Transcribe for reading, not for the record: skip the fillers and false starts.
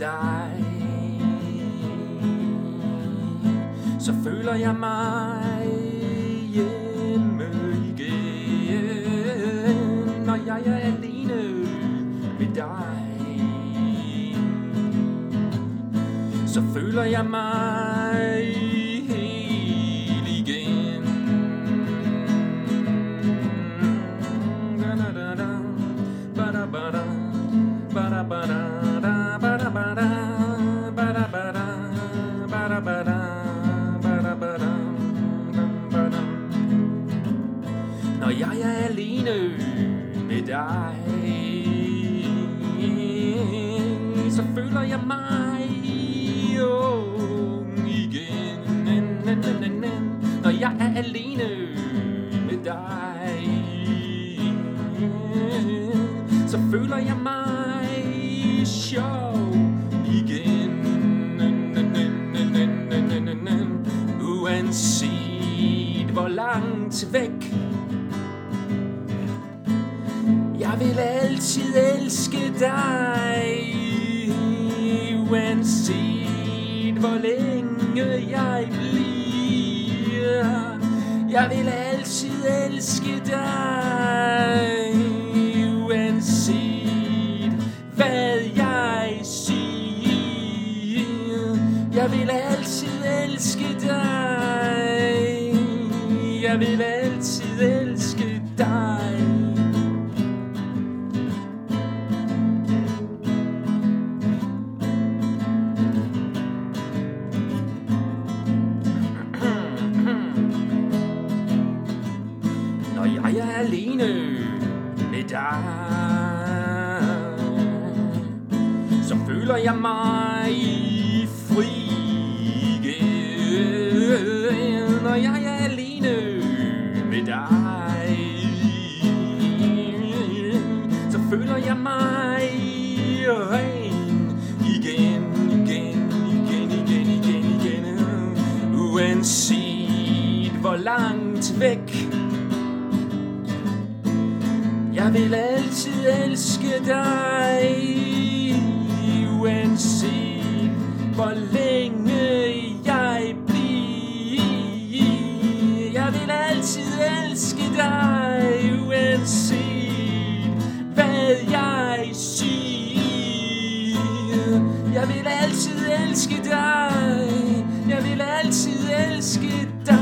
dig, så føler jeg mig hjemme igen, når jeg er alene med dig, så føler jeg mig helt igen. Når jeg er alene med dig, så føler jeg mig ung igen. Når jeg er alene med dig, så føler jeg mig sjov igen. Uanset hvor langt væk, jeg vil altid elske dig. Uanset hvor længe jeg bliver, jeg vil altid elske dig. Uanset hvad jeg siger, jeg vil altid elske dig. Jeg vil altid elske dig. Jeg er alene med dig, så føler jeg mig fri igen. Når jeg er alene med dig, så føler jeg mig ren igen. Uanset hvor langt væk, jeg vil altid elske dig. Uanset hvor længe jeg bliver, jeg vil altid elske dig. Uanset hvad jeg siger, jeg vil altid elske dig. Jeg vil altid elske dig.